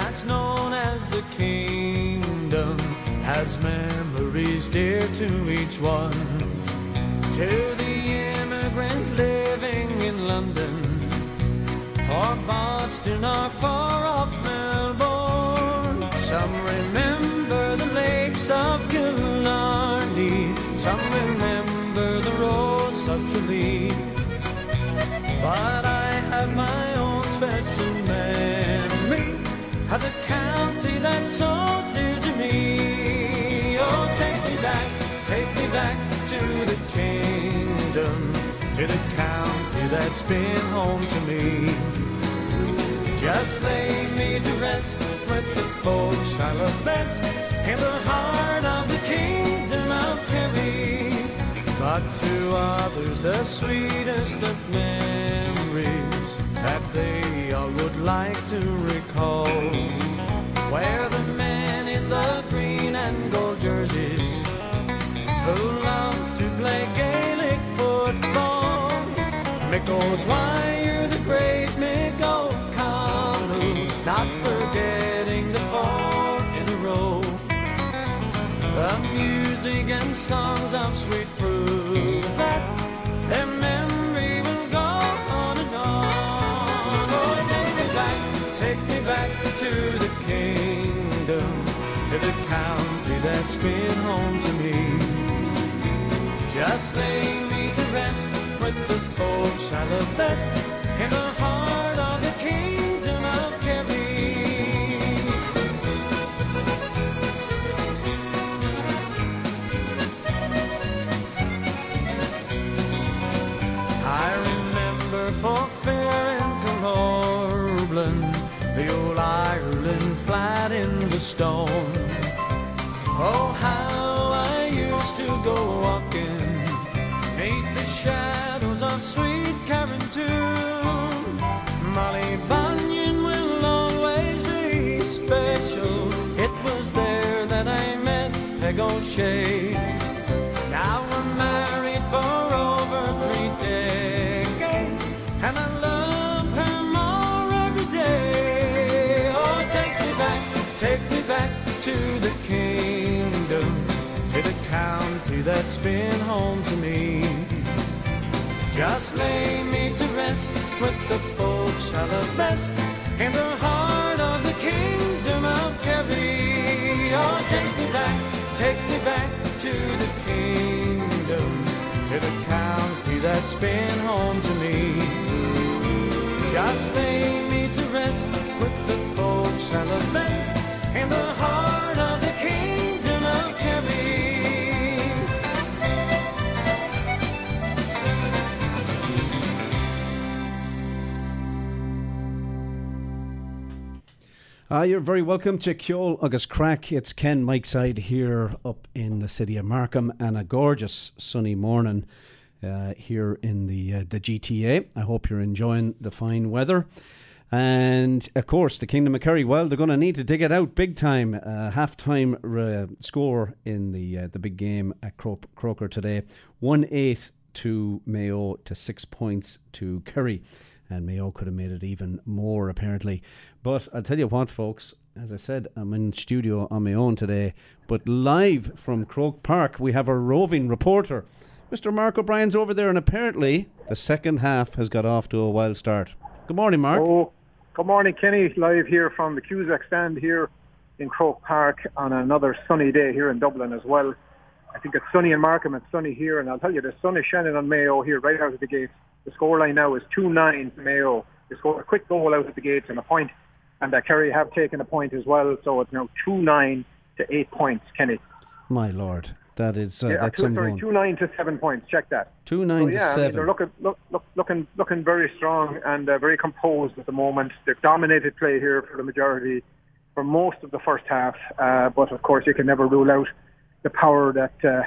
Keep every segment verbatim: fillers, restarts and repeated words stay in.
that's known as the kingdom has memories dear to each one. To the immigrant living in London or Boston or far-off Melbourne, some remember the lakes of Killarney, some remember the roads of Tralee. But I have my own special memory of the county that's so dear to me. Oh, take me back, take me back to the kingdom, to the county that's been home to me. Just lay me to rest with the folks I love best in the heart of the kingdom of Kerry. But to others the sweetest of memories that they all would like to recall, where the men in the green and gold jerseys who loved to play Gaelic football, Mick O'Dwyer, the great Mick O'Connell, not forgetting the four in a row, the music and songs of sweet proof that their memory will go on and on. Oh, take me back, take me back to the kingdom, to the county that's been home to me. Just lay me to rest with the folks I love best in the heart of the kingdom of Kerry. I remember Cork Fair and Caroblin, the old Ireland flat in the stone. Oh, how I used to go walking shadows of sweet Carintoon. Molly Bunyan will always be special. It was there that I met Peg O'Shea. Now we're married for over three decades, and I love her more every day. Oh, take me back, take me back to the kingdom, to the county that's been home to me. Just lay me to rest with the folks I love best in the heart of the kingdom of Kerry. Oh, take me back, take me back to the kingdom, to the county that's been home to me. Just lay me to rest with the folks I love best in the heart of the kingdom of Kerry. Uh, you're very welcome to Ceol Agus Crack. It's Ken Mikeside here up in the city of Markham, and a gorgeous sunny morning uh, here in the uh, the G T A. I hope you're enjoying the fine weather. And, of course, the Kingdom of Kerry, well, they're going to need to dig it out big time. Uh, half-time re- score in the uh, the big game at Cro- Croker today. one eight to Mayo to six points to Kerry. And Mayo could have made it even more, apparently. But I'll tell you what, folks, as I said, I'm in studio on my own today, but live from Croke Park, we have a roving reporter. Mister Mark O'Brien's over there, and apparently the second half has got off to a wild start. Good morning, Mark. Oh, good morning, Kenny. Live here from the Cusack stand here in Croke Park on another sunny day here in Dublin as well. I think it's sunny in Markham, it's sunny here, and I'll tell you, the sun is shining on Mayo here right out of the gate. The scoreline now is two nine to Mayo. They scored a quick goal out at the gates and a point, and uh, Kerry have taken a point as well, so it's now two nine to eight points, Kenny. My Lord, that is uh, yeah, that's two, sorry, two nine to seven points, check that. two nine so, yeah, to seven. I mean, they're looking, look, look, looking, looking very strong and uh, very composed at the moment. They've dominated play here for the majority, for most of the first half, uh, but of course you can never rule out the power that... Uh,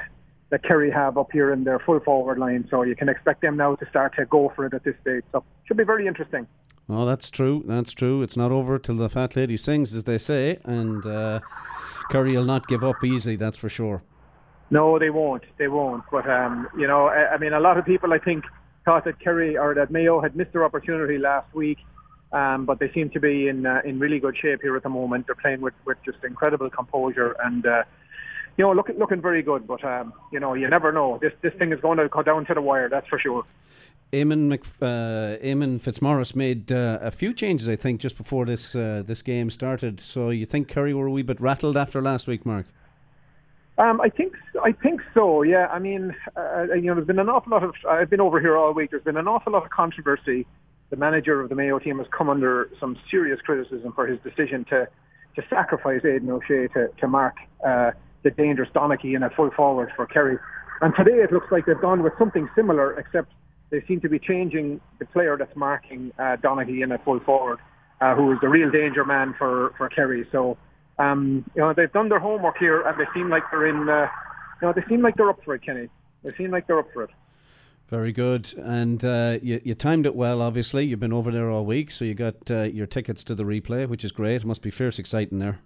that Kerry have up here in their full forward line, so you can expect them now to start to go for it at this stage, so should be very interesting. Oh, that's true, that's true. It's not over till the fat lady sings, as they say, and uh, Kerry will not give up easily, that's for sure. No, they won't, they won't, but um, you know, I, I mean, a lot of people, I think, thought that Kerry, or that Mayo had missed their opportunity last week, Um, but they seem to be in uh, in really good shape here at the moment. They're playing with, with just incredible composure and, uh, you know, look, looking very good. But, um, you know, you never know. This this thing is going to go down to the wire, that's for sure. Eamon, Mc, uh, Eamon Fitzmaurice made uh, a few changes, I think, just before this uh, this game started. So you think Kerry were a wee bit rattled after last week, Mark? Um, I think I think so, yeah. I mean, uh, you know, there's been an awful lot of... I've been over here all week. There's been an awful lot of controversy. The manager of the Mayo team has come under some serious criticism for his decision to, to sacrifice Aidan O'Shea to, to mark uh, the dangerous Donaghy in a full forward for Kerry. And today it looks like they've gone with something similar, except they seem to be changing the player that's marking uh, Donaghy in a full forward, uh, who is the real danger man for, for Kerry. So, um, you know, they've done their homework here, and they seem like they're in. Uh, you know, they seem like they're up for it, Kenny. They seem like they're up for it. Very good. And uh, you, you timed it well, obviously. You've been over there all week, so you got uh, your tickets to the replay, which is great. It must be fierce exciting there.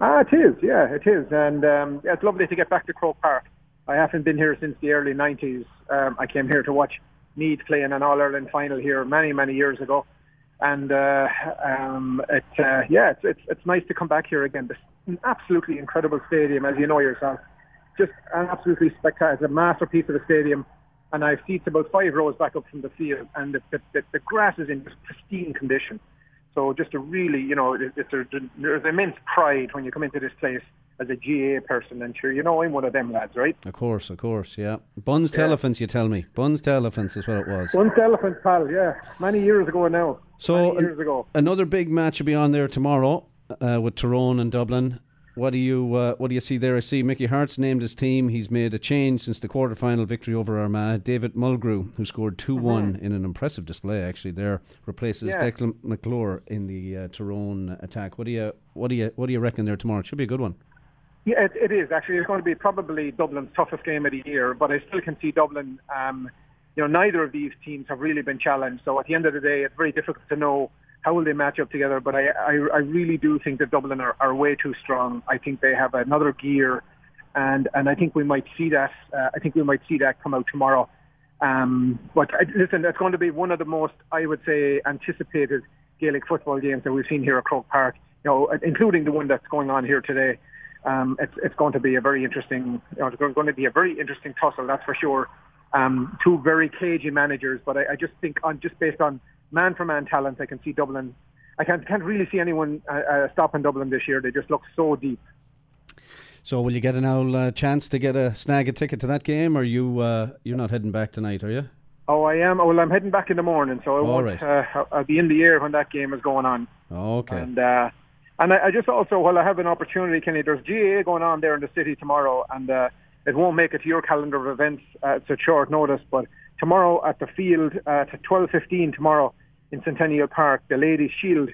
Ah, it is, yeah, it is. And um, it's lovely to get back to Croke Park. I haven't been here since the early nineties. Um, I came here to watch Meade play in an All-Ireland final here many, many years ago. And, uh, um, it, uh, yeah, it's, it's, it's nice to come back here again. It's an absolutely incredible stadium, as you know yourself. Just an absolutely spectacular, it's a masterpiece of a stadium. And I have seats about five rows back up from the field, and the, the, the grass is in just pristine condition. So just a really, you know, it, it's a, there's immense pride when you come into this place as a G A person. And sure, you know, I'm one of them lads, right? Of course, of course, yeah. Buns to yeah. elephants, you tell me. Buns to elephants is what it was. Buns to elephants, pal, yeah. Many years ago now. So Many years an, ago. Another big match will be on there tomorrow uh, with Tyrone and Dublin. What do you uh, what do you see there? I see Mickey Hart's named his team. He's made a change since the quarter-final victory over Armagh. David Mulgrew, who scored two one mm-hmm. in an impressive display, actually there, replaces yeah. Declan McClure in the uh, Tyrone attack. What do you what do you what do you reckon there tomorrow? It should be a good one. Yeah, it, it is actually. It's going to be probably Dublin's toughest game of the year, but I still can see Dublin. Um, you know, neither of these teams have really been challenged. So at the end of the day, it's very difficult to know how will they match up together? But I, I, I really do think that Dublin are, are way too strong. I think they have another gear, and, and I think we might see that. Uh, I think we might see that come out tomorrow. Um, but I, listen, that's going to be one of the most, I would say, anticipated Gaelic football games that we've seen here at Croke Park. You know, including the one that's going on here today. Um, it's, it's going to be a very interesting. You know, it's going to be a very interesting tussle, that's for sure. Um, two very cagey managers, but I, I just think on just based on. Man for man talent, I can see Dublin. I can't, can't really see anyone uh, uh, stopping Dublin this year. They just look so deep. So, will you get an old uh, chance to get a snag a ticket to that game? Or you uh, you're not heading back tonight, are you? Oh, I am. Oh, well, I'm heading back in the morning, so I won't, right. uh, I'll be in the air when that game is going on. Okay. And uh, and I, I just also, while I have an opportunity, Kenny, there's G A A going on there in the city tomorrow, and uh, it won't make it to your calendar of events. Uh, it's at short notice, but. Tomorrow at the field uh, at twelve fifteen tomorrow in Centennial Park, the Ladies' Shield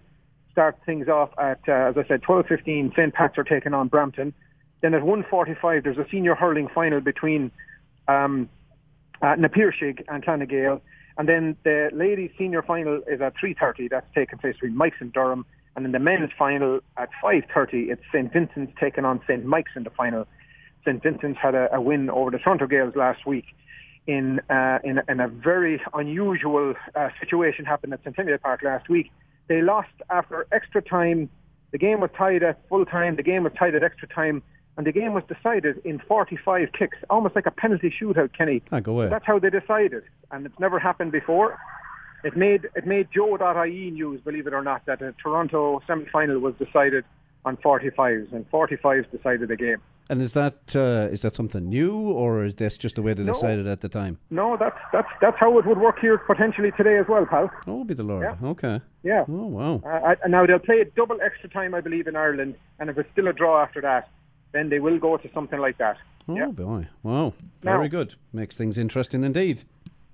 starts things off at, uh, as I said, twelve fifteen. Saint Pat's are taking on Brampton. Then at one forty-five, there's a senior hurling final between um, uh, Napiershig and Clonagael. And then the Ladies' Senior Final is at three thirty. That's taking place between Mikes and Durham. And then the men's final at five thirty, it's Saint Vincent's taking on Saint Mikes in the final. Saint Vincent's had a, a win over the Toronto Gaels last week. In, uh, in, in a very unusual uh, situation happened at Centennial Park last week. They lost after extra time. The game was tied at full time. The game was tied at extra time. And the game was decided in forty-five kicks, almost like a penalty shootout, Kenny. Oh, go away. That's how they decided. And it's never happened before. It made it made Joe dot I E news, believe it or not, that a Toronto semi-final was decided on forty-fives. And forty-fives decided the game. And is that uh, is that something new, or is this just the way they no. decided at the time? No, that's that's that's how it would work here potentially today as well, pal. Oh, be the Lord. Yeah. Okay. Yeah. Oh, wow. Uh, I, now, they'll play a double extra time, I believe, in Ireland, and if it's still a draw after that, then they will go to something like that. Oh, yeah. Boy. Wow. Very now, good. Makes things interesting indeed.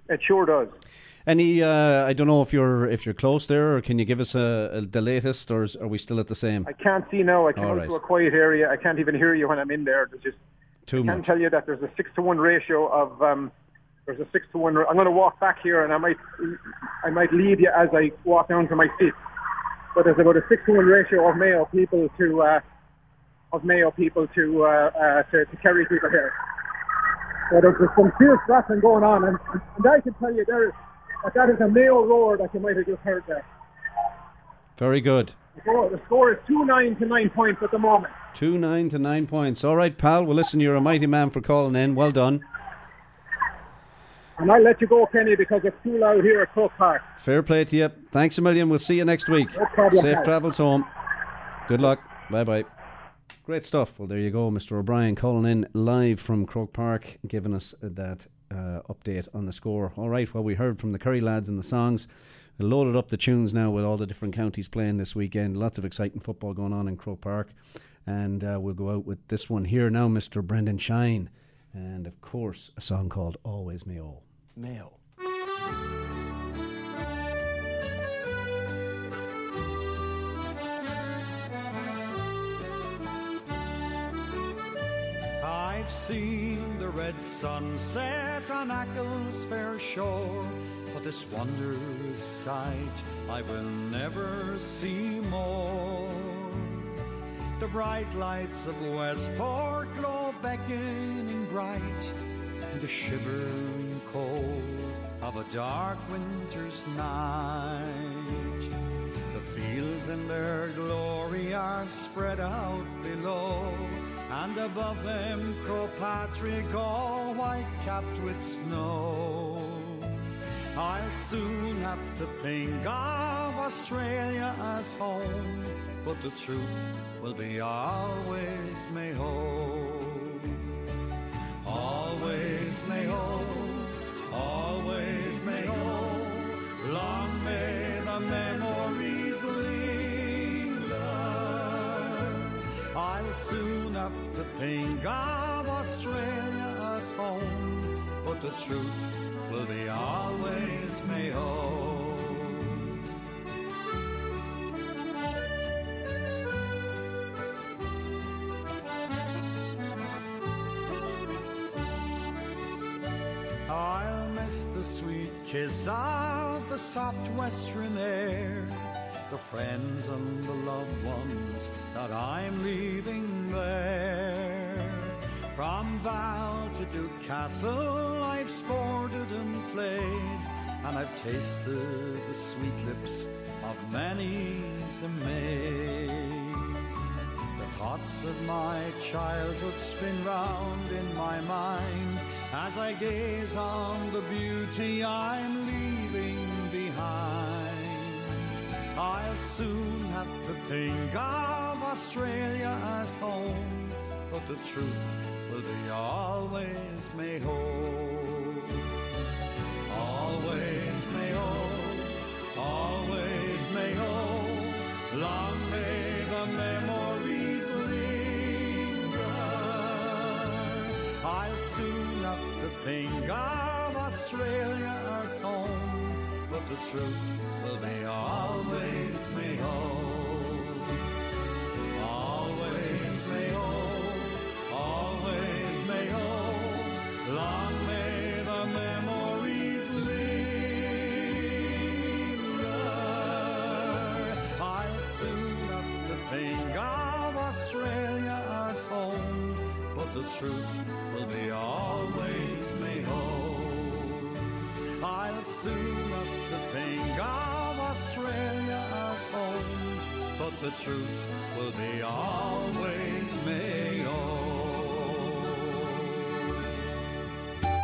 It sure does. Any, uh, I don't know if you're if you're close there, or can you give us a, a, the latest, or is, are we still at the same? I can't see now. I came out to a quiet area. I can't even hear you when I'm in there. There's just too much. I can tell you that there's a six to one ratio of um, there's a six to one. I'm going to walk back here, and I might I might leave you as I walk down to my seat. But there's about a six to one ratio of Mayo people to uh, of Mayo people to, uh, uh, to to Kerry people here. So there's some fierce wrestling going on, and, and I can tell you there is. But that is a Mayo roar that you might have just heard there. Very good. The score is two nine to nine points at the moment. two nine to nine points. All right, pal. Well, listen, you're a mighty man for calling in. Well done. And I'll let you go, Kenny, because it's too loud here at Croke Park. Fair play to you. Thanks a million. We'll see you next week. No problem. Safe travels home. Good luck. Bye-bye. Great stuff. Well, there you go. Mister O'Brien calling in live from Croke Park, giving us that uh, update on the score. All right, well, we heard from the Curry lads and the songs. They loaded up the tunes now with all the different counties playing this weekend. Lots of exciting football going on in Croke Park. And uh, we'll go out with this one here now, Mister Brendan Shine. And, of course, a song called Always Mayo. Mayo. I've seen the red sun set on Ackle's fair shore, but this wondrous sight I will never see more. The bright lights of Westport glow beckoning bright in the shivering cold of a dark winter's night. The fields in their glory are spread out below, and above them Cropatrick all white-capped with snow. I'll soon have to think of Australia as home, but the truth will be always Mayo. Always Mayo, always Mayo, long may the memories linger. I'll soon have to think of Australia as home, but the truth will be always Mayo. I'll miss the sweet kiss of the soft western air, the friends and the loved ones that I'm leaving there. From Bow to Duke Castle I've sported and played, and I've tasted the sweet lips of many's a maid. The thoughts of my childhood spin round in my mind as I gaze on the beauty I'm leaving behind. I'll soon have to think of Australia as home, but the truth will be always Mayo. Always Mayo, always Mayo, long may the memories linger. I'll soon have to think of Australia as home, but the truth will be always Mayo. Always Mayo, always Mayo, long may the memories linger. I'll soon have to think of Australia as home, but the truth be always Mayo. I'll soon have to think of Australia as home, but the truth will be always Mayo.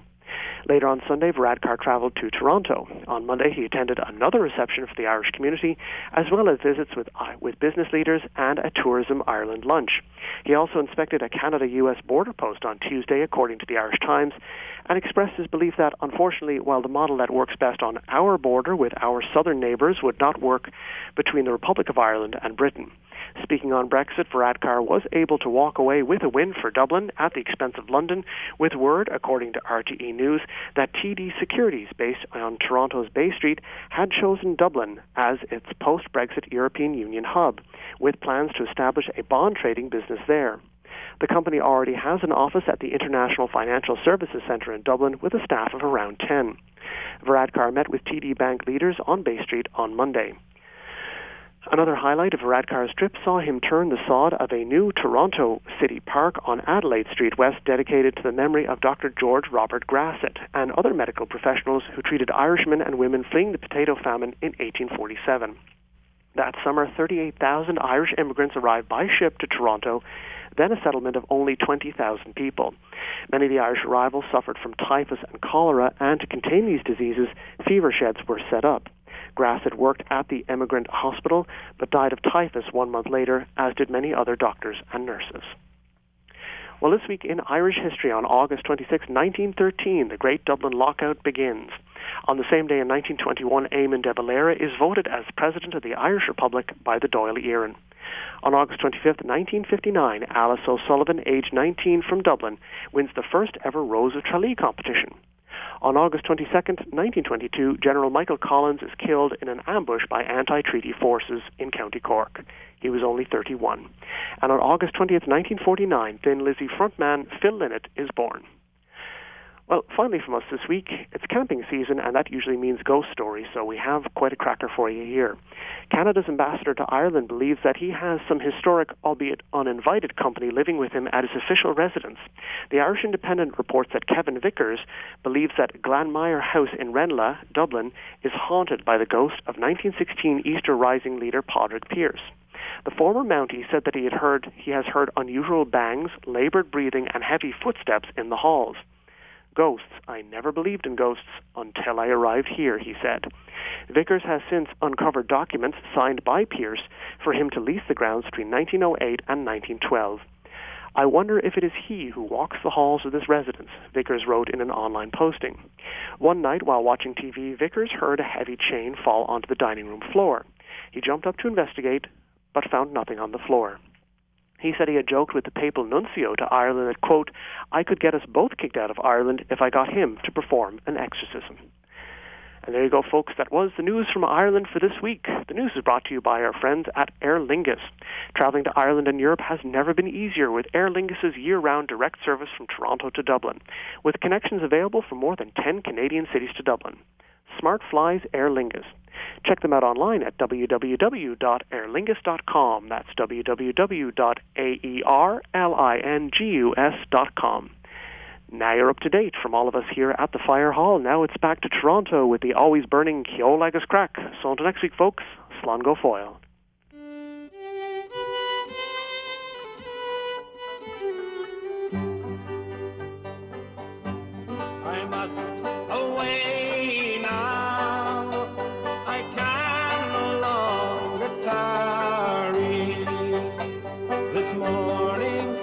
Later on Sunday, Varadkar travelled to Toronto. On Monday, he attended another reception for the Irish community, as well as visits with, with business leaders and a Tourism Ireland lunch. He also inspected a Canada U S border post on Tuesday, according to the Irish Times, and expressed his belief that, unfortunately, while the model that works best on our border with our southern neighbours would not work between the Republic of Ireland and Britain. Speaking on Brexit, Varadkar was able to walk away with a win for Dublin at the expense of London, with word, according to R T E News, that T D Securities, based on Toronto's Bay Street, had chosen Dublin as its post-Brexit European Union hub, with plans to establish a bond trading business there. The company already has an office at the International Financial Services Centre in Dublin with a staff of around ten. Varadkar met with T D Bank leaders on Bay Street on Monday. Another highlight of Varadkar's trip saw him turn the sod of a new Toronto City Park on Adelaide Street West dedicated to the memory of Doctor George Robert Grasset and other medical professionals who treated Irishmen and women fleeing the potato famine in eighteen forty-seven. That summer, thirty-eight thousand Irish immigrants arrived by ship to Toronto, then a settlement of only twenty thousand people. Many of the Irish arrivals suffered from typhus and cholera, and to contain these diseases, fever sheds were set up. Grasset worked at the emigrant hospital, but died of typhus one month later, as did many other doctors and nurses. Well, this week in Irish history, on August twenty-sixth, nineteen thirteen, the Great Dublin Lockout begins. On the same day in nineteen twenty-one, Eamon de Valera is voted as President of the Irish Republic by the Dáil Éireann. On August twenty-fifth, nineteen fifty-nine, Alice O'Sullivan, aged nineteen, from Dublin, wins the first ever Rose of Tralee competition. On August twenty-second, nineteen twenty-two, General Michael Collins is killed in an ambush by anti-treaty forces in County Cork. He was only thirty-one. And on August twentieth, nineteen forty-nine, Thin Lizzy frontman Phil Lynott is born. Well, finally from us this week, it's camping season, and that usually means ghost stories, so we have quite a cracker for you here. Canada's ambassador to Ireland believes that he has some historic, albeit uninvited, company living with him at his official residence. The Irish Independent reports that Kevin Vickers believes that Glanmire House in Ranelagh, Dublin, is haunted by the ghost of nineteen sixteen Easter Rising leader Padraig Pearse. The former Mountie said that he had heard he has heard unusual bangs, laboured breathing, and heavy footsteps in the halls. Ghosts. I never believed in ghosts until I arrived here, he said. Vickers has since uncovered documents signed by Pierce for him to lease the grounds between nineteen oh eight and nineteen twelve. I wonder if it is he who walks the halls of this residence, Vickers wrote in an online posting. One night while watching T V, Vickers heard a heavy chain fall onto the dining room floor. He jumped up to investigate, but found nothing on the floor. He said he had joked with the papal nuncio to Ireland that, quote, I could get us both kicked out of Ireland if I got him to perform an exorcism. And there you go, folks. That was the news from Ireland for this week. The news is brought to you by our friends at Aer Lingus. Traveling to Ireland and Europe has never been easier with Aer Lingus's year-round direct service from Toronto to Dublin, with connections available from more than ten Canadian cities to Dublin. Smart flies Aer Lingus. Check them out online at w w w dot aer lingus dot com. That's w w w dot aer lingus dot com. Now you're up to date from all of us here at the Fire Hall. Now it's back to Toronto with the always burning Ceol Agus Crack. So until next week, folks, slán go foil. I must away now. I can no longer tarry this morning's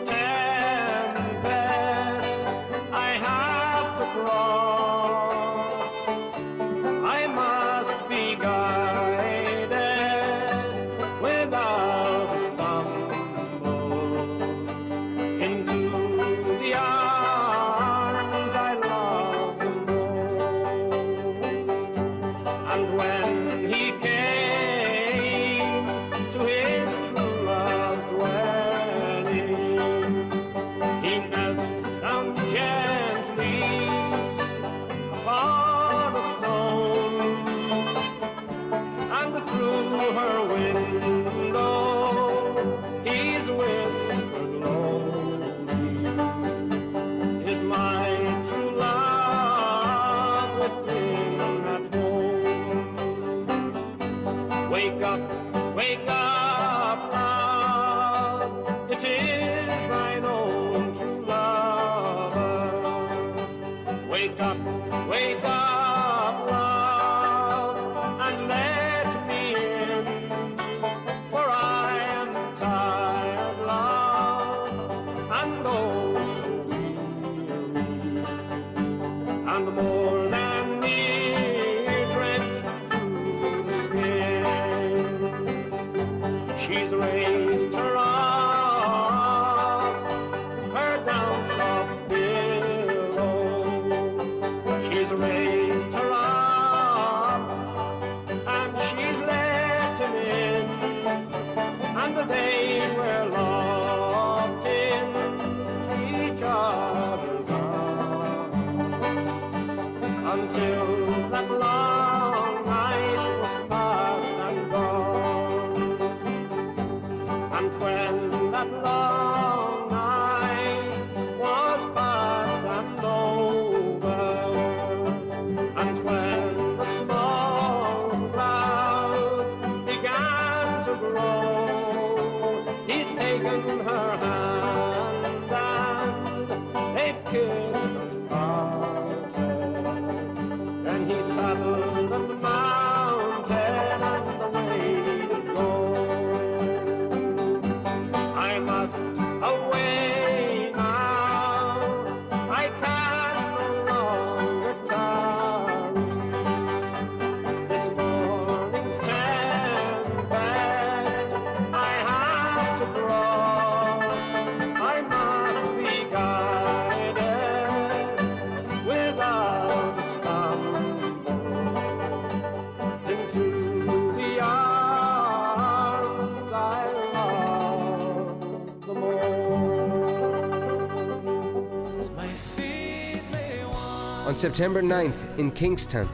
On September ninth in Kingston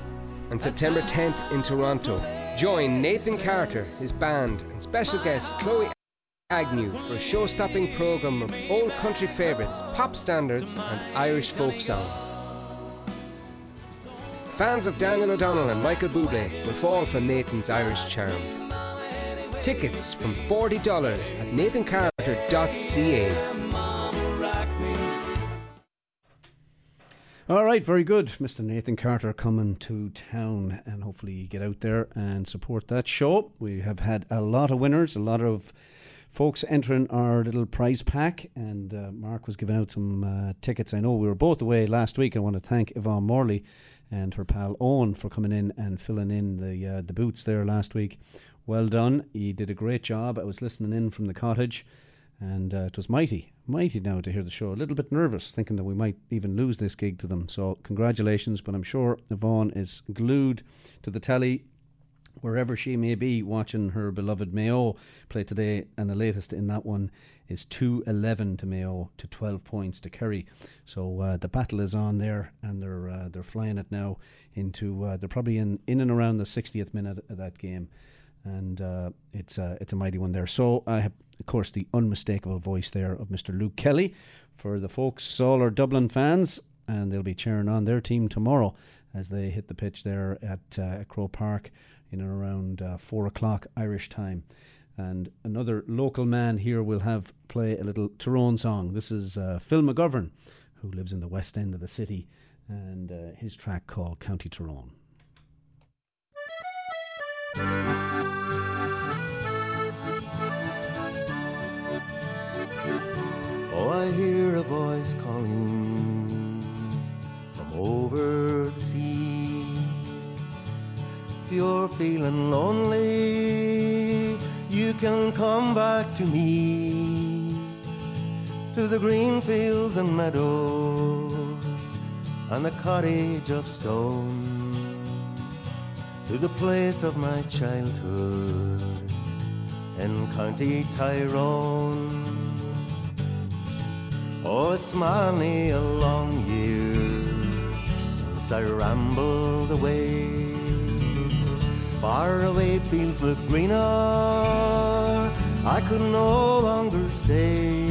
and September tenth in Toronto, join Nathan Carter, his band, and special guest Chloe Agnew for a show-stopping programme of old country favourites, pop standards and Irish folk songs. Fans of Daniel O'Donnell and Michael Bublé will fall for Nathan's Irish charm. Tickets from forty dollars at nathan carter dot c a. All right, very good. Mister Nathan Carter coming to town, and hopefully you get out there and support that show. We have had a lot of winners, a lot of folks entering our little prize pack, and uh, Mark was giving out some uh, tickets. I know we were both away last week. I want to thank Yvonne Morley and her pal Owen for coming in and filling in the uh, the boots there last week. Well done. You did a great job. I was listening in from the cottage, and uh, it was mighty, mighty now to hear the show. A little bit nervous, thinking that we might even lose this gig to them. So congratulations, but I'm sure Yvonne is glued to the telly, wherever she may be, watching her beloved Mayo play today. And the latest in that one is two eleven to Mayo to twelve points to Kerry. So uh, the battle is on there, and they're uh, they're flying it now into uh, they're probably in, in and around the sixtieth minute of that game, and uh, it's uh, it's a mighty one there. So I have, of course, the unmistakable voice there of Mister Luke Kelly for the folks, all our Dublin fans, and they'll be cheering on their team tomorrow as they hit the pitch there at uh, Croke Park in and around uh, four o'clock Irish time. And another local man here will have play a little Tyrone song. This is uh, Phil McGovern, who lives in the west end of the city, and uh, his track called County Tyrone. Oh, I hear a voice calling from over the sea. If you're feeling lonely, you can come back to me, to the green fields and meadows and the cottage of stone, to the place of my childhood in County Tyrone. Oh, it's many a long year since I rambled away. Far away fields look greener, I could no longer stay.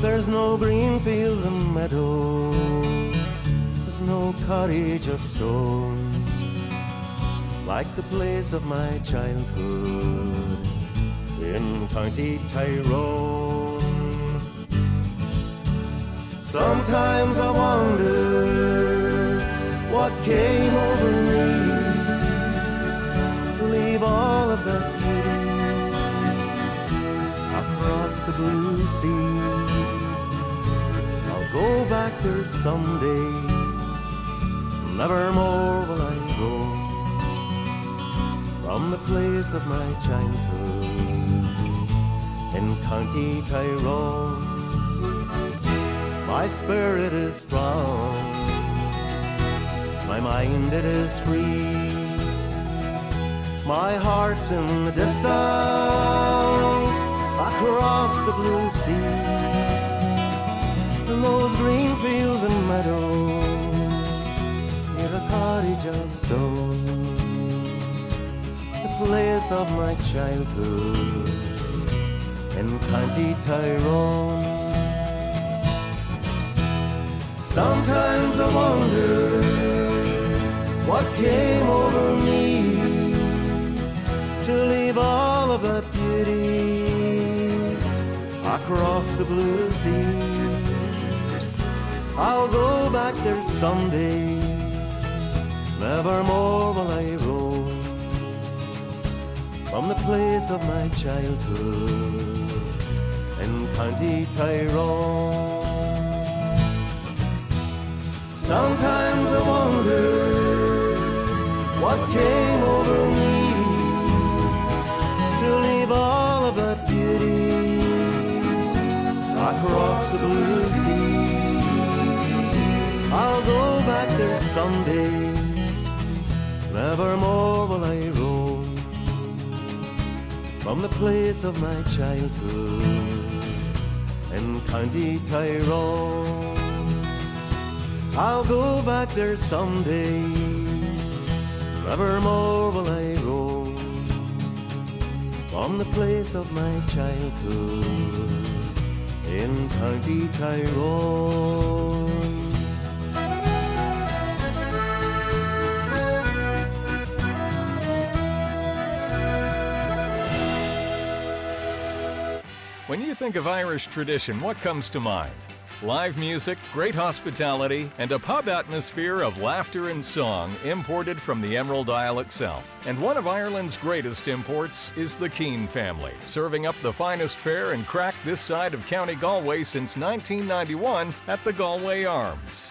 There's no green fields and meadows, there's no cottage of stone like the place of my childhood in County Tyrone. Sometimes I wonder what came over me to leave all of that beauty across the blue sea. I'll go back there someday, never more will I go from the place of my childhood in County Tyrone. My spirit is strong, my mind it is free, my heart's in the distance across the blue sea. And those green fields and meadows near the cottage of stone, the place of my childhood in County Tyrone. Sometimes I wonder what came over me to leave all of that beauty across the blue sea. I'll go back there someday, never more will I roam from the place of my childhood in County Tyrone. Sometimes I wonder what came over me to leave all of that beauty across the blue sea. I'll go back there someday, never more will I roam from the place of my childhood in County Tyrone. I'll go back there someday, nevermore will I roam from the place of my childhood in County Tyrone. When you think of Irish tradition, what comes to mind? Live music, great hospitality, and a pub atmosphere of laughter and song imported from the Emerald Isle itself. And one of Ireland's greatest imports is the Keane family, serving up the finest fare and crack this side of County Galway since nineteen ninety-one at the Galway Arms.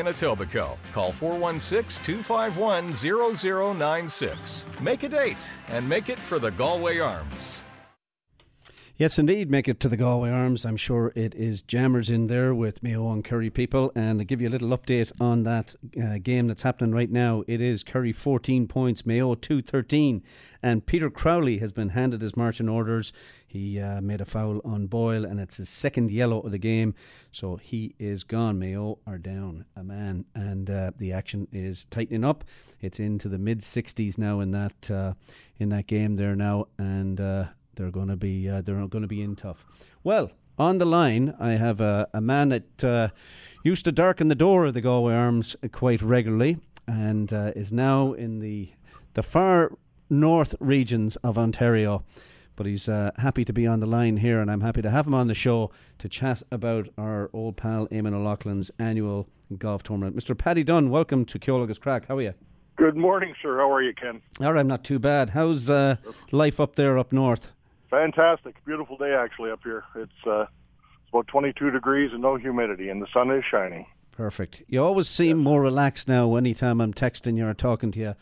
in Etobicoke. Call four one six, two five one, zero zero nine six. Make a date, and make it for the Galway Arms. Yes, indeed, make it to the Galway Arms. I'm sure it is jammers in there with Mayo and Kerry people. And I'll give you a little update on that uh, game that's happening right now. It is Kerry fourteen points, Mayo two thirteen. And Peter Crowley has been handed his marching orders. He uh, made a foul on Boyle, and it's his second yellow of the game. So he is gone. Mayo are down a man. And uh, the action is tightening up. It's into the mid-sixties now in that, uh, in that game there now. And... Uh, They're going to be uh, they're going to be in tough. Well, on the line, I have a, a man that uh, used to darken the door of the Galway Arms quite regularly, and uh, is now in the the far north regions of Ontario. But he's uh, happy to be on the line here, and I'm happy to have him on the show to chat about our old pal Eamon O'Loughlin's annual golf tournament. Mister Paddy Dunn, welcome to Ceolagus Crack. How are you? Good morning, sir. How are you, Ken? All right, I'm not too bad. How's uh, life up there up north? Fantastic. Beautiful day, actually, up here. It's uh, it's about twenty-two degrees and no humidity, and the sun is shining. Perfect. You always seem yeah. more relaxed now any time I'm texting you or talking to you.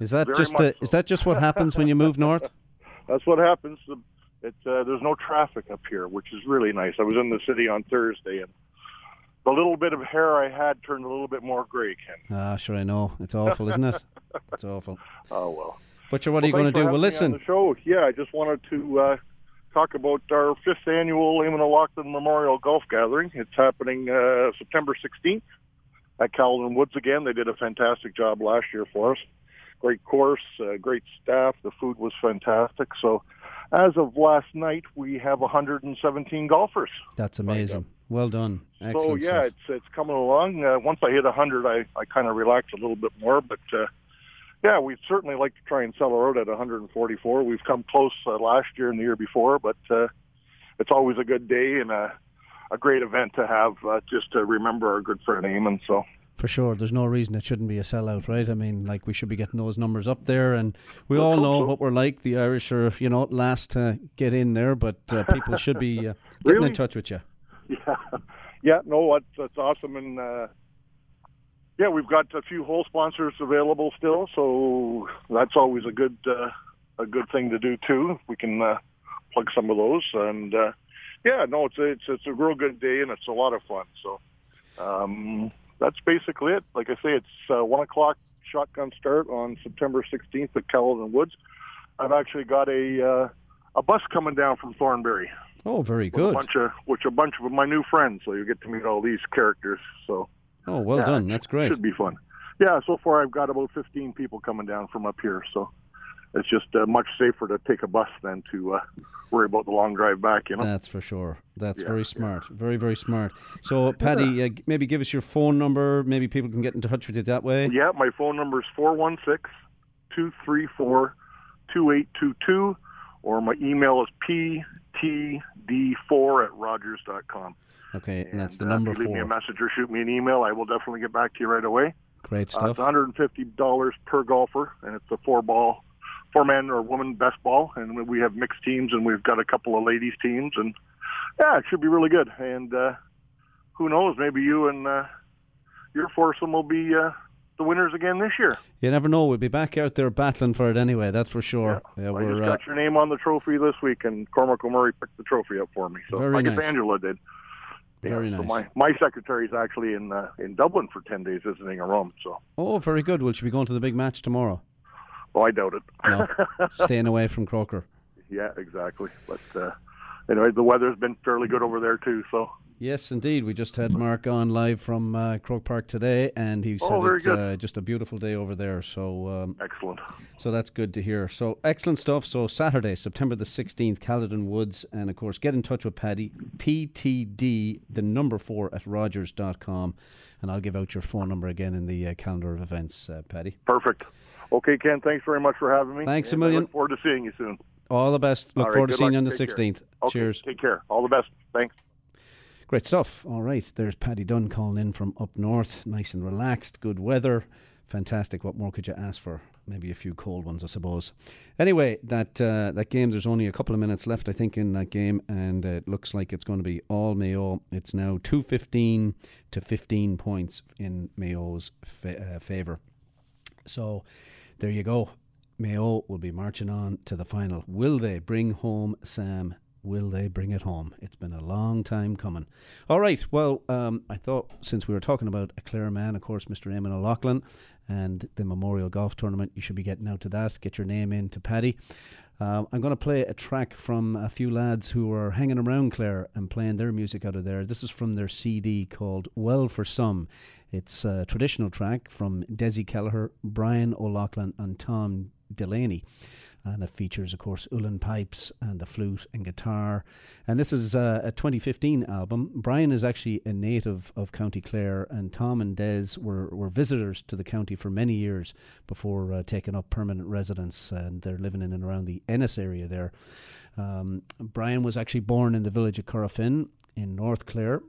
Is that Very just the, so. Is that just what happens when you move north? That's what happens. It, uh, there's no traffic up here, which is really nice. I was in the city on Thursday, and the little bit of hair I had turned a little bit more gray, Ken. Ah, sure, I know. It's awful, isn't it? It's awful. Oh, well. Butcher, what well, are you going to do? Well, listen. The show. Yeah, I just wanted to uh, talk about our fifth annual Eamon O'Loughlin Memorial Golf Gathering. It's happening uh, September sixteenth at Caledon Woods again. They did a fantastic job last year for us. Great course, uh, great staff. The food was fantastic. So as of last night, we have one hundred seventeen golfers. That's amazing. Well done. Excellent so, yeah, stuff. it's it's coming along. Uh, once I hit one hundred, I, I kind of relaxed a little bit more, but... Uh, Yeah, we'd certainly like to try and sell our out at one hundred forty-four. We've come close uh, last year and the year before, but uh, it's always a good day and a, a great event to have uh, just to remember our good friend Eamon. So. For sure. There's no reason it shouldn't be a sellout, right? I mean, like, we should be getting those numbers up there, and we all know so. what we're like. The Irish are, you know, last to get in there, but uh, people should be uh, getting really? in touch with you. Yeah, yeah no, that's, that's awesome, and... Uh, Yeah, we've got a few hole sponsors available still, so that's always a good uh, a good thing to do too. We can uh, plug some of those, and uh, yeah, no, it's a, it's it's a real good day and it's a lot of fun. So um, that's basically it. Like I say, it's uh, one o'clock shotgun start on September sixteenth at Caledon Woods. I've actually got a uh, a bus coming down from Thornbury. Oh, very good. With a bunch of which a bunch of my new friends, so you get to meet all these characters. So. Oh, well yeah, done. That's great. It should be fun. Yeah, so far I've got about fifteen people coming down from up here, so it's just uh, much safer to take a bus than to uh, worry about the long drive back, you know? That's for sure. That's yeah, very smart. Yeah. Very, very smart. So, Paddy, yeah. uh, maybe give us your phone number. Maybe people can get in touch with you that way. Yeah, my phone number is four one six, two three four, two eight two two, or my email is p t d four at rogers dot com. Okay, and, and that's the number uh, if you leave four. Leave me a message or shoot me an email. I will definitely get back to you right away. Great stuff. Uh, it's one hundred fifty dollars per golfer, and it's a four-ball, four-man or woman best ball. And we have mixed teams, and we've got a couple of ladies' teams. And, yeah, it should be really good. And uh, who knows, maybe you and uh, your foursome will be uh, the winners again this year. You never know. We'll be back out there battling for it anyway, that's for sure. Yeah. Yeah, well, we're, I just got uh, your name on the trophy this week, and Cormac O'Murray picked the trophy up for me. So very I guess nice. Angela did. Yeah, very nice. So my, my secretary is actually in uh, in Dublin for ten days visiting a room. So. Oh, very good. Will she be going to the big match tomorrow? Oh, I doubt it. No, staying away from Croker. Yeah, exactly. But uh, anyway, the weather's been fairly good over there too. So Yes, indeed. We just had Mark on live from uh, Croke Park today, and he said oh, it's uh, just a beautiful day over there. So um, excellent. So that's good to hear. So excellent stuff. So Saturday, September the sixteenth, Caledon Woods, and of course, get in touch with Paddy, P T D, the number four at Rogers dot com, and I'll give out your phone number again in the uh, calendar of events, uh, Paddy. Perfect. Okay, Ken, thanks very much for having me. Thanks a million. I look forward to seeing you soon. All the best. Look right, forward to seeing luck. you on the take sixteenth. Okay, cheers. Take care. All the best. Thanks. Great stuff. All right, there's Paddy Dunn calling in from up north. Nice and relaxed, good weather. Fantastic. What more could you ask for? Maybe a few cold ones, I suppose. Anyway, that uh, that game, there's only a couple of minutes left, I think, in that game, and uh, it looks like it's going to be all Mayo. It's now two fifteen to fifteen points in Mayo's fa- uh, favour. So there you go. Mayo will be marching on to the final. Will they bring home Sam? Will they bring it home? It's been a long time coming. All right, well, um, I thought since we were talking about a Clare man, of course, Mister Eamon O'Loughlin and the Memorial Golf Tournament, you should be getting out to that. Get your name in to Paddy. Um, I'm going to play a track from a few lads who are hanging around Clare and playing their music out of there. This is from their C D called Well For Some. It's a traditional track from Desi Kelleher, Brian O'Loughlin and Tom Delaney. And it features, of course, Ulan pipes and the flute and guitar. And this is uh, a twenty fifteen album. Brian is actually a native of County Clare, and Tom and Des were, were visitors to the county for many years before uh, taking up permanent residence, and they're living in and around the Ennis area there. Um, Brian was actually born in the village of Corrafin in North Clare,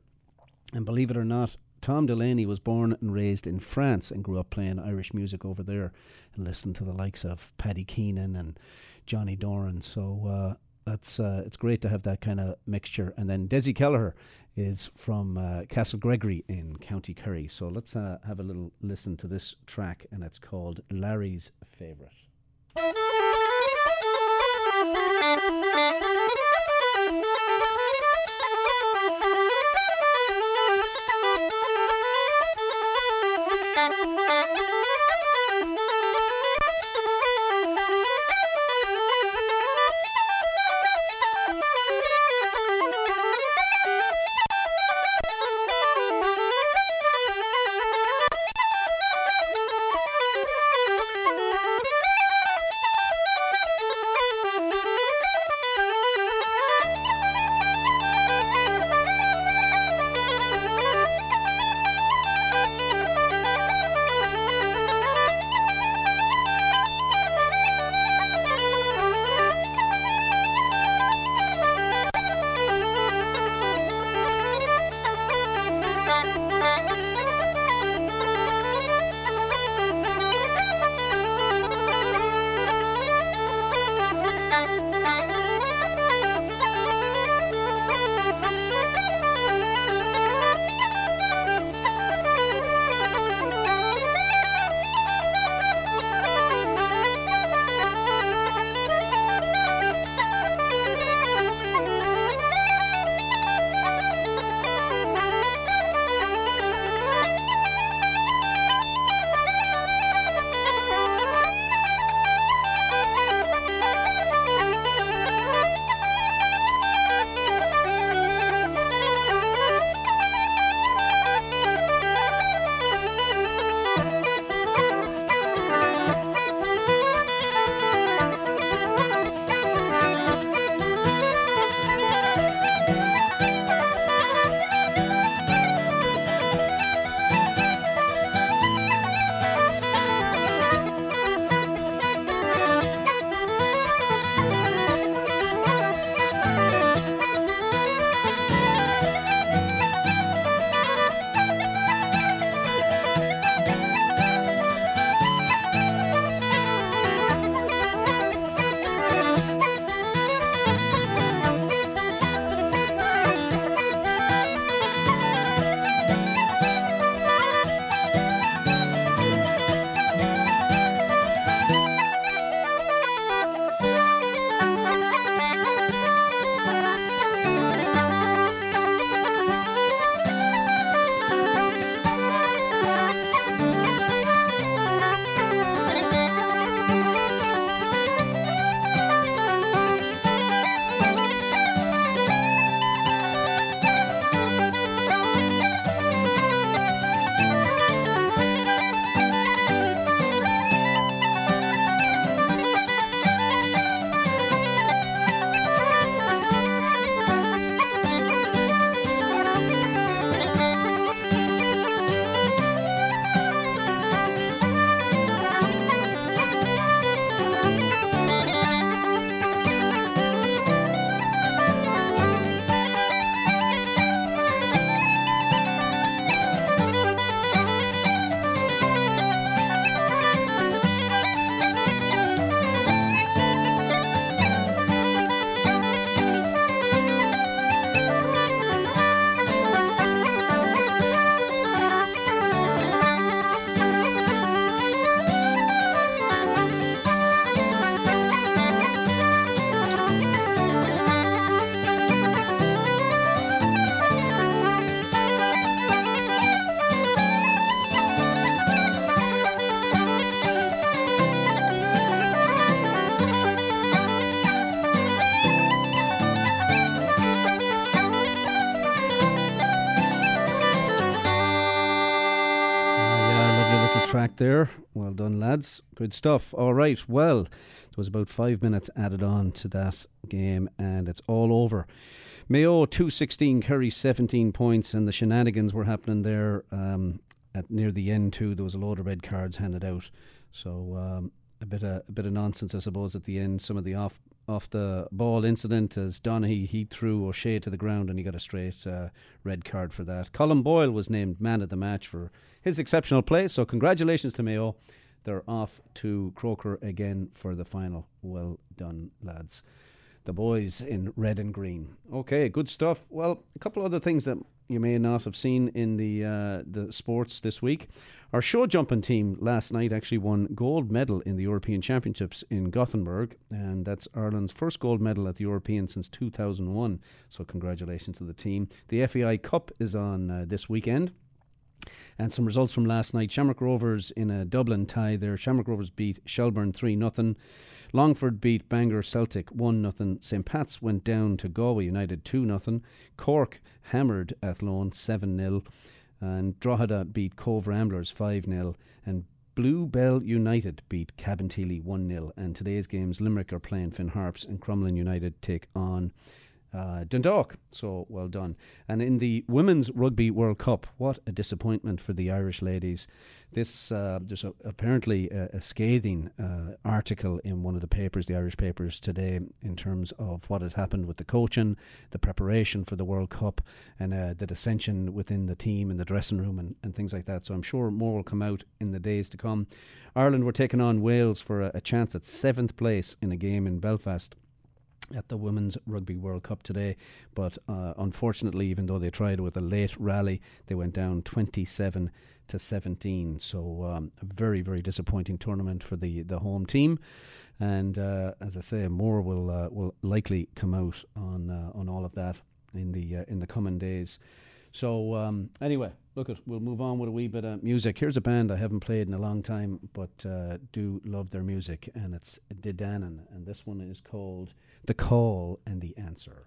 and believe it or not, Tom Delaney was born and raised in France and grew up playing Irish music over there and listened to the likes of Paddy Keenan and Johnny Doran. So uh, that's uh, it's great to have that kind of mixture. And then Desi Kelleher is from uh, Castle Gregory in County Kerry. So let's uh, have a little listen to this track, and it's called Larry's Favourite. there. Well done, lads. Good stuff. All right, well, there was about five minutes added on to that game and it's all over. Mayo two sixteen, Kerry seventeen points, and the shenanigans were happening there um, at near the end too. There was a load of red cards handed out. So um, a bit of, a bit of nonsense, I suppose, at the end. Some of the off off the ball incident as Donaghy, he threw O'Shea to the ground and he got a straight uh, red card for that. Colin Boyle was named man of the match for his exceptional play, so congratulations to Mayo. They're off to Croker again for the final. Well done, lads. The boys in red and green. Okay, good stuff. Well, a couple other things that you may not have seen in the uh, the sports this week. Our show jumping team last night actually won gold medal in the European Championships in Gothenburg, and that's Ireland's first gold medal at the European since two thousand one. So congratulations to the team. The F A I Cup is on uh, this weekend. And some results from last night. Shamrock Rovers in a Dublin tie there. Shamrock Rovers beat Shelburne three nothing. Longford beat Bangor Celtic one nothing. Saint Pat's went down to Galway United two nothing. Cork hammered Athlone seven nil. And Drogheda beat Cove Ramblers five nil. And Bluebell United beat Cabinteely one nil. And today's games, Limerick are playing Finn Harps and Crumlin United take on Uh, Dundalk, so well done. And in the Women's Rugby World Cup, what a disappointment for the Irish ladies. This uh, there's a, apparently a, a scathing uh, article in one of the papers, the Irish papers today, in terms of what has happened with the coaching, the preparation for the World Cup, and uh, the dissension within the team and the dressing room and, and things like that. So I'm sure more will come out in the days to come. Ireland were taking on Wales for a, a chance at seventh place in a game in Belfast at the Women's Rugby World Cup today, but uh, unfortunately, even though they tried with a late rally, they went down twenty-seven to seventeen. So um, a very, very disappointing tournament for the, the home team. And uh, as I say, more will uh, will likely come out on uh, on all of that in the uh, in the coming days. So um, anyway, look, it, we'll move on with a wee bit of music. Here's a band I haven't played in a long time, but uh, do love their music, and it's Dedanan, and this one is called The Call and the Answer.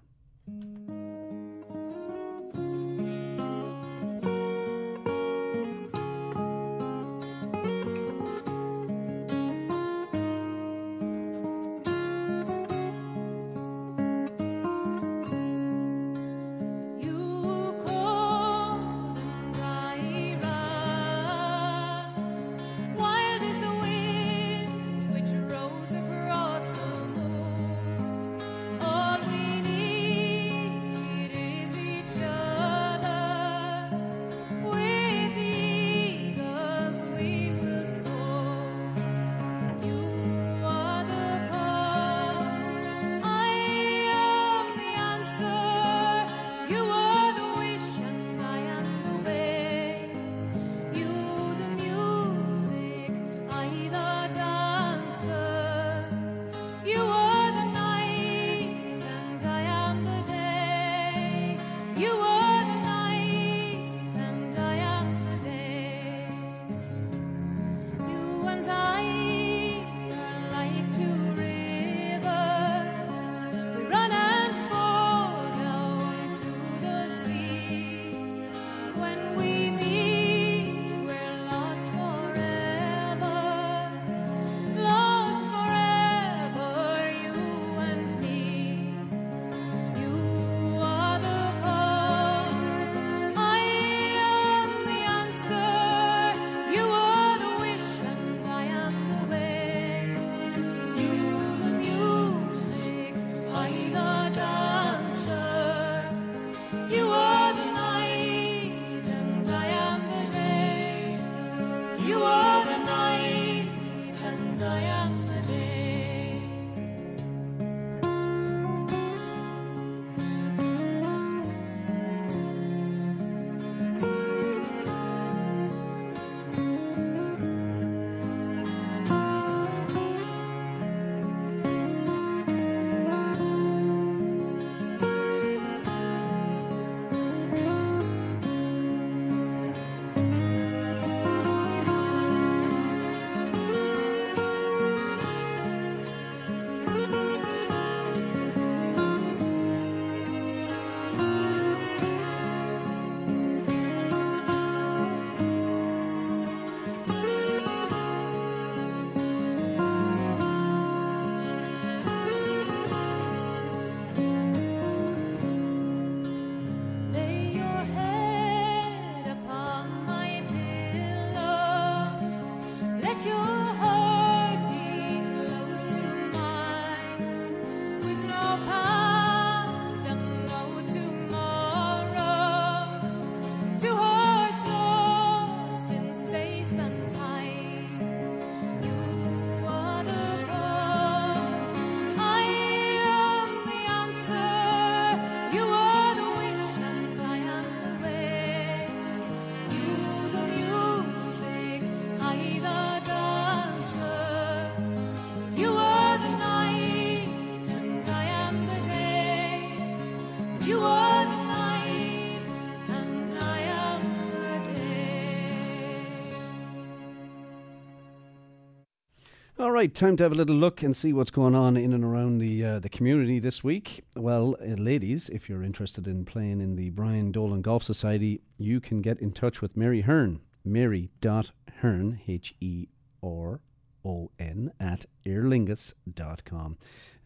Right, time to have a little look and see what's going on in and around the uh, the community this week. Well, uh, ladies, if you're interested in playing in the Brian Dolan Golf Society, you can get in touch with Mary Hearn, mary dot hearn, H E R O N, at aer lingus dot com.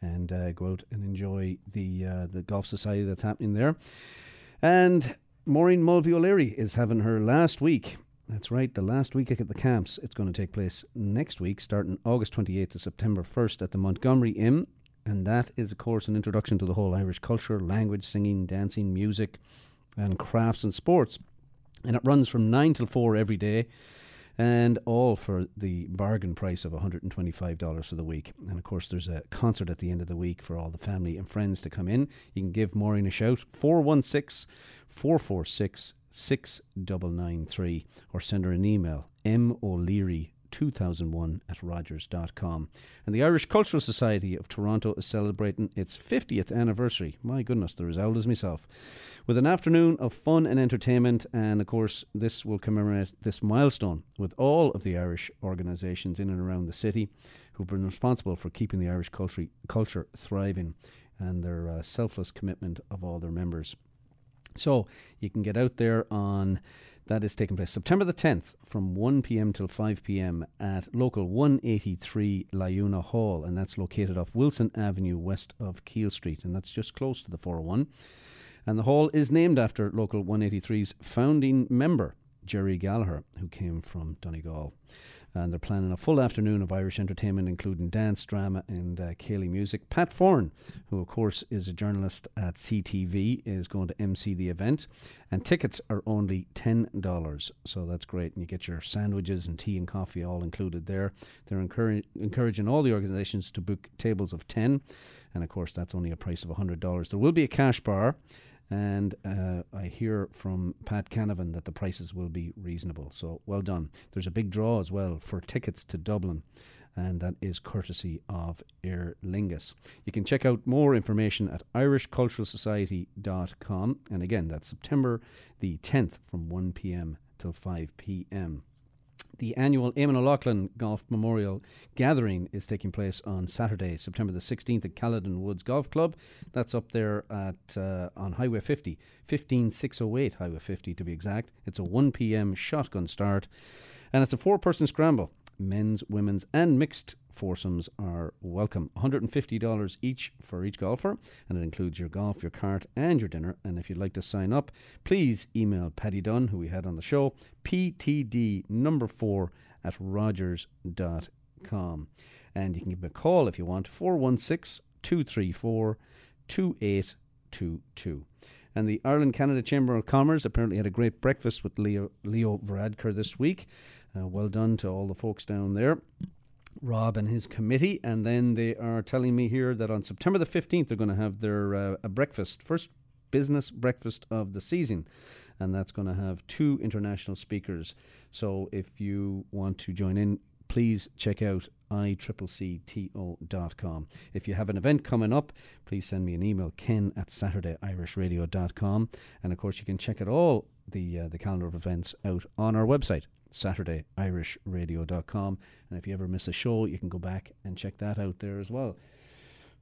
And uh, go out and enjoy the uh, the Golf Society that's happening there. And Maureen Mulvey O'Leary is having her last week. That's right, the last week at the camps. It's going to take place next week, starting August twenty-eighth to September first at the Montgomery Inn. And that is, of course, an introduction to the whole Irish culture, language, singing, dancing, music, and crafts and sports. And it runs from nine till four every day, and all for the bargain price of one hundred twenty-five dollars for the week. And, of course, there's a concert at the end of the week for all the family and friends to come in. You can give Maureen a shout, four one six, four four six, six nine nine three, or send her an email, m o'leary two thousand one at rogers dot com. And the Irish Cultural Society of Toronto is celebrating its fiftieth anniversary. My goodness, they're as old as myself. With an afternoon of fun and entertainment, and of course this will commemorate this milestone with all of the Irish organisations in and around the city who've been responsible for keeping the Irish culture, culture thriving, and their uh, selfless commitment of all their members. So you can get out there on, that is taking place September the tenth from one p.m. till five p.m. at local one eighty-three Layuna Hall, and that's located off Wilson Avenue west of Keele Street, and that's just close to the four oh one. And the hall is named after local one eighty-three's founding member, Jerry Gallagher, who came from Donegal. And they're planning a full afternoon of Irish entertainment, including dance, drama, and uh, Cayley music. Pat Foran, who of course is a journalist at C T V, is going to emcee the event. And tickets are only ten dollars, so that's great. And you get your sandwiches and tea and coffee all included there. They're encourage, encouraging all the organisations to book tables of ten, and of course that's only a price of one hundred dollars. There will be a cash bar. And uh, I hear from Pat Canavan that the prices will be reasonable. So well done. There's a big draw as well for tickets to Dublin, and that is courtesy of Aer Lingus. You can check out more information at irish cultural society dot com. And again, that's September the tenth from one p.m. till five p.m. The annual Eamon O'Loughlin Golf Memorial Gathering is taking place on Saturday, September the sixteenth at Caledon Woods Golf Club. That's up there at uh, on Highway fifty, fifteen six oh eight Highway fifty to be exact. It's a one p.m. shotgun start, and it's a four-person scramble. Men's, women's and mixed foursomes are welcome. one hundred fifty dollars each for each golfer, and it includes your golf, your cart and your dinner. And if you'd like to sign up, please email Paddy Dunn, who we had on the show, P T D number four at rogers dot com. And you can give me a call if you want, four one six, two three four, two eight two two. And the Ireland-Canada Chamber of Commerce apparently had a great breakfast with Leo, Leo Varadkar this week. Uh, well done to all the folks down there, Rob and his committee. And then they are telling me here that on September the fifteenth they're going to have their uh, a breakfast, first business breakfast of the season, and that's going to have two international speakers. So if you want to join in, please check out I C C T O dot com. If you have an event coming up, please send me an email, ken at saturday irish radio dot com. And of course you can check it all, the uh, the calendar of events out on our website, saturday irish radio dot com. And if you ever miss a show, you can go back and check that out there as well.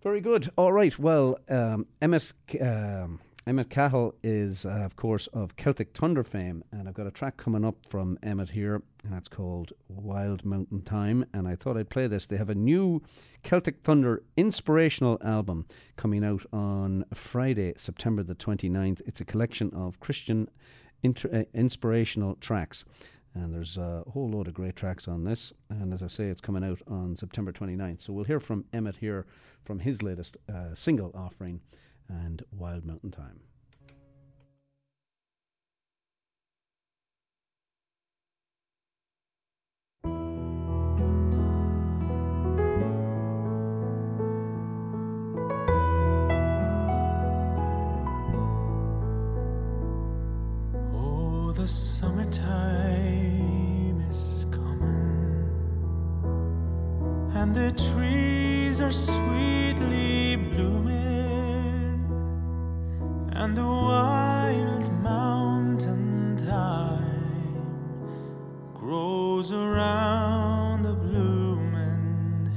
Very good. All right. Well, um, Emmett um, Emmett Cahill is, uh, of course, of Celtic Thunder fame. And I've got a track coming up from Emmett here, and that's called Wild Mountain Time. And I thought I'd play this. They have a new Celtic Thunder inspirational album coming out on Friday, September the twenty-ninth. It's a collection of Christian inter- uh, inspirational tracks. And there's a whole load of great tracks on this. And as I say, it's coming out on September twenty-ninth. So we'll hear from Emmett here from his latest uh, single offering and Wild Mountain Time. Oh, the summertime is coming, and the trees are sweetly blooming, and the wild mountain time grows around the blooming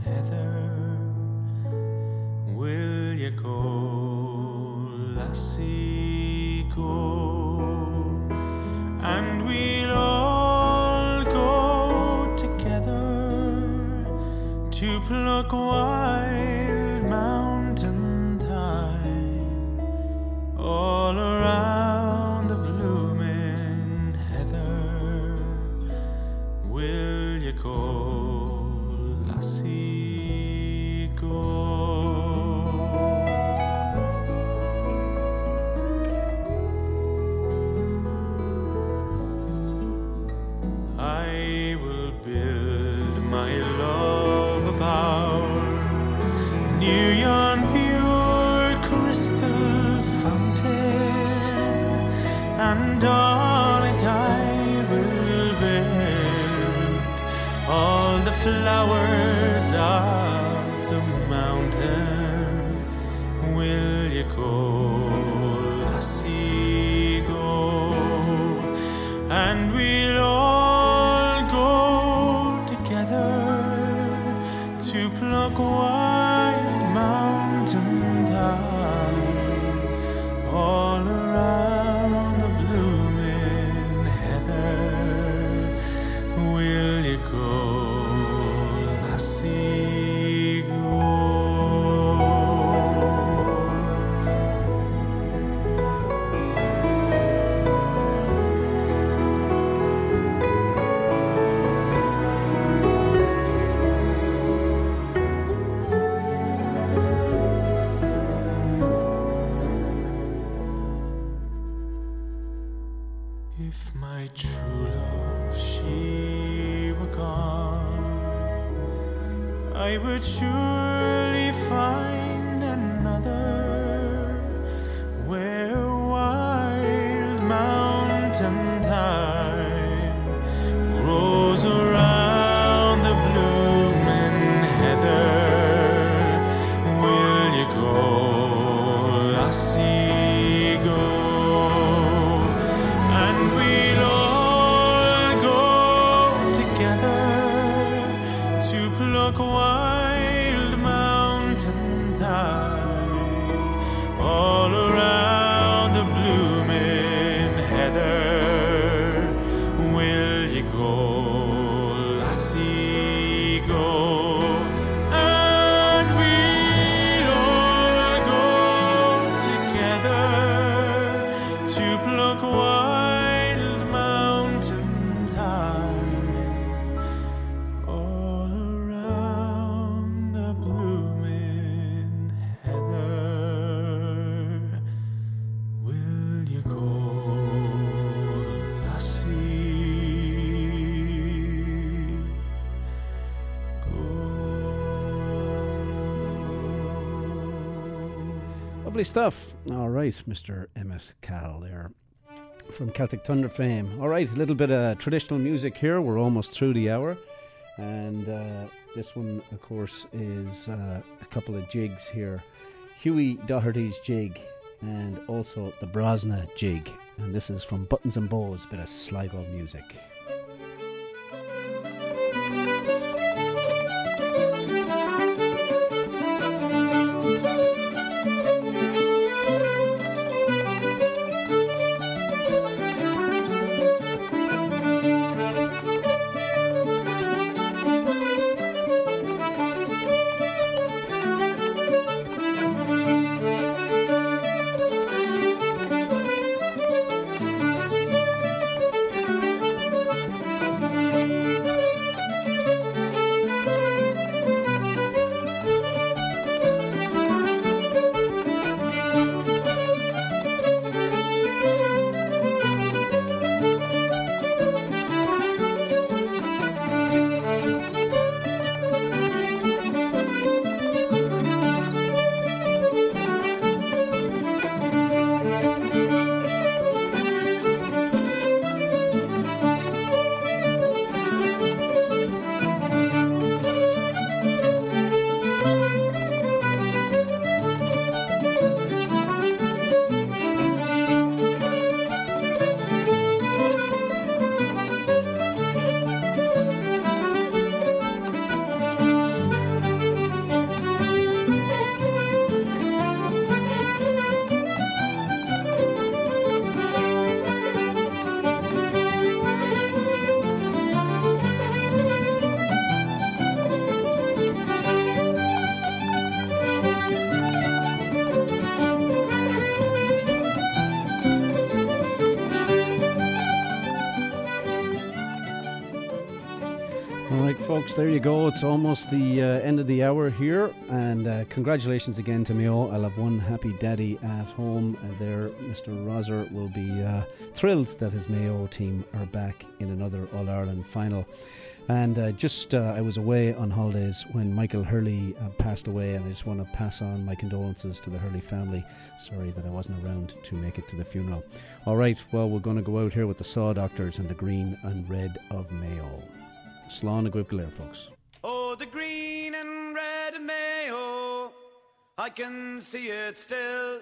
Stuff. All right, Mister Emmett Cal there from Celtic Thunder fame. All right, a little bit of traditional music here. We're almost through the hour, and uh, this one, of course, is uh, a couple of jigs here. Hughie Doherty's jig and also the Brosna jig, and this is from Buttons and Bows, a bit of Sligo music. folks, there you go. It's almost the uh, end of the hour here, and uh, congratulations again to Mayo. I'll have one happy daddy at home, and there Mister Roser will be uh, thrilled that his Mayo team are back in another All-Ireland final. And uh, just uh, I was away on holidays when Michael Hurley uh, passed away, and I just want to pass on my condolences to the Hurley family. Sorry that I wasn't around to make it to the funeral. All right, well, we're going to go out here with the Saw Doctors and the Green and Red of Mayo. Slán a Gaibh go léir, folks. Oh, the green and red of Mayo, I can see it still.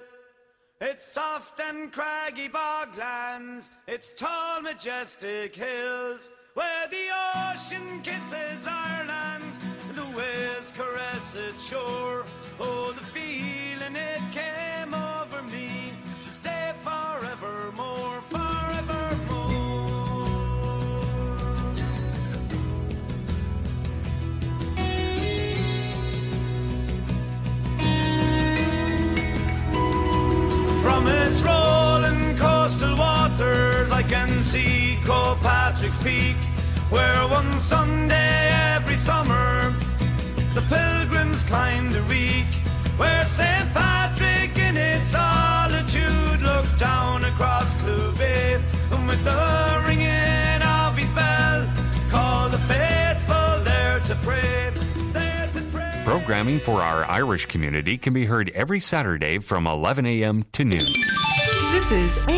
It's soft and craggy boglands, it's tall majestic hills, where the ocean kisses Ireland, the waves caress its shore. Oh, the feeling it came over me to stay forevermore, forevermore. From its rolling coastal waters, I can see Croke Patrick's Peak, where one Sunday every summer the pilgrims climbed the reek, where Saint Patrick in its solitude looked down across Clonagael, and with the ringing of his bell called the faithful there to pray. Programming for our Irish community can be heard every Saturday from eleven a.m. to noon. This is